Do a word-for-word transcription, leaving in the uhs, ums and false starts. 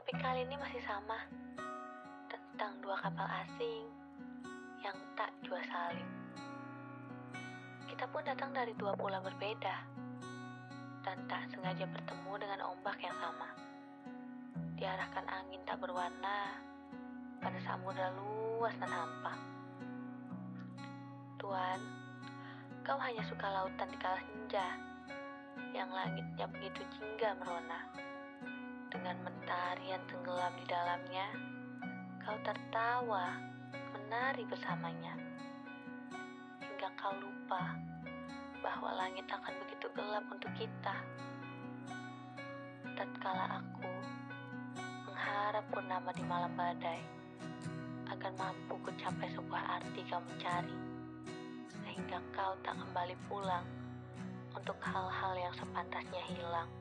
Topik kali ini masih sama, tentang dua kapal asing yang tak jua salib. Kita pun datang dari dua pulau berbeda dan tak sengaja bertemu dengan ombak yang sama. Diarahkan angin tak berwarna pada samudra luas dan hampa. Tuan, kau hanya suka lautan di kala senja yang langitnya begitu jingga merona. Dengan mentari yang tenggelam di dalamnya, kau tertawa menari bersamanya. Hingga kau lupa bahwa langit akan begitu gelap untuk kita. Tatkala aku mengharap purnama di malam badai, agar mampu ku capai sebuah arti kau mencari, sehingga kau tak kembali pulang untuk hal-hal yang sepantasnya hilang.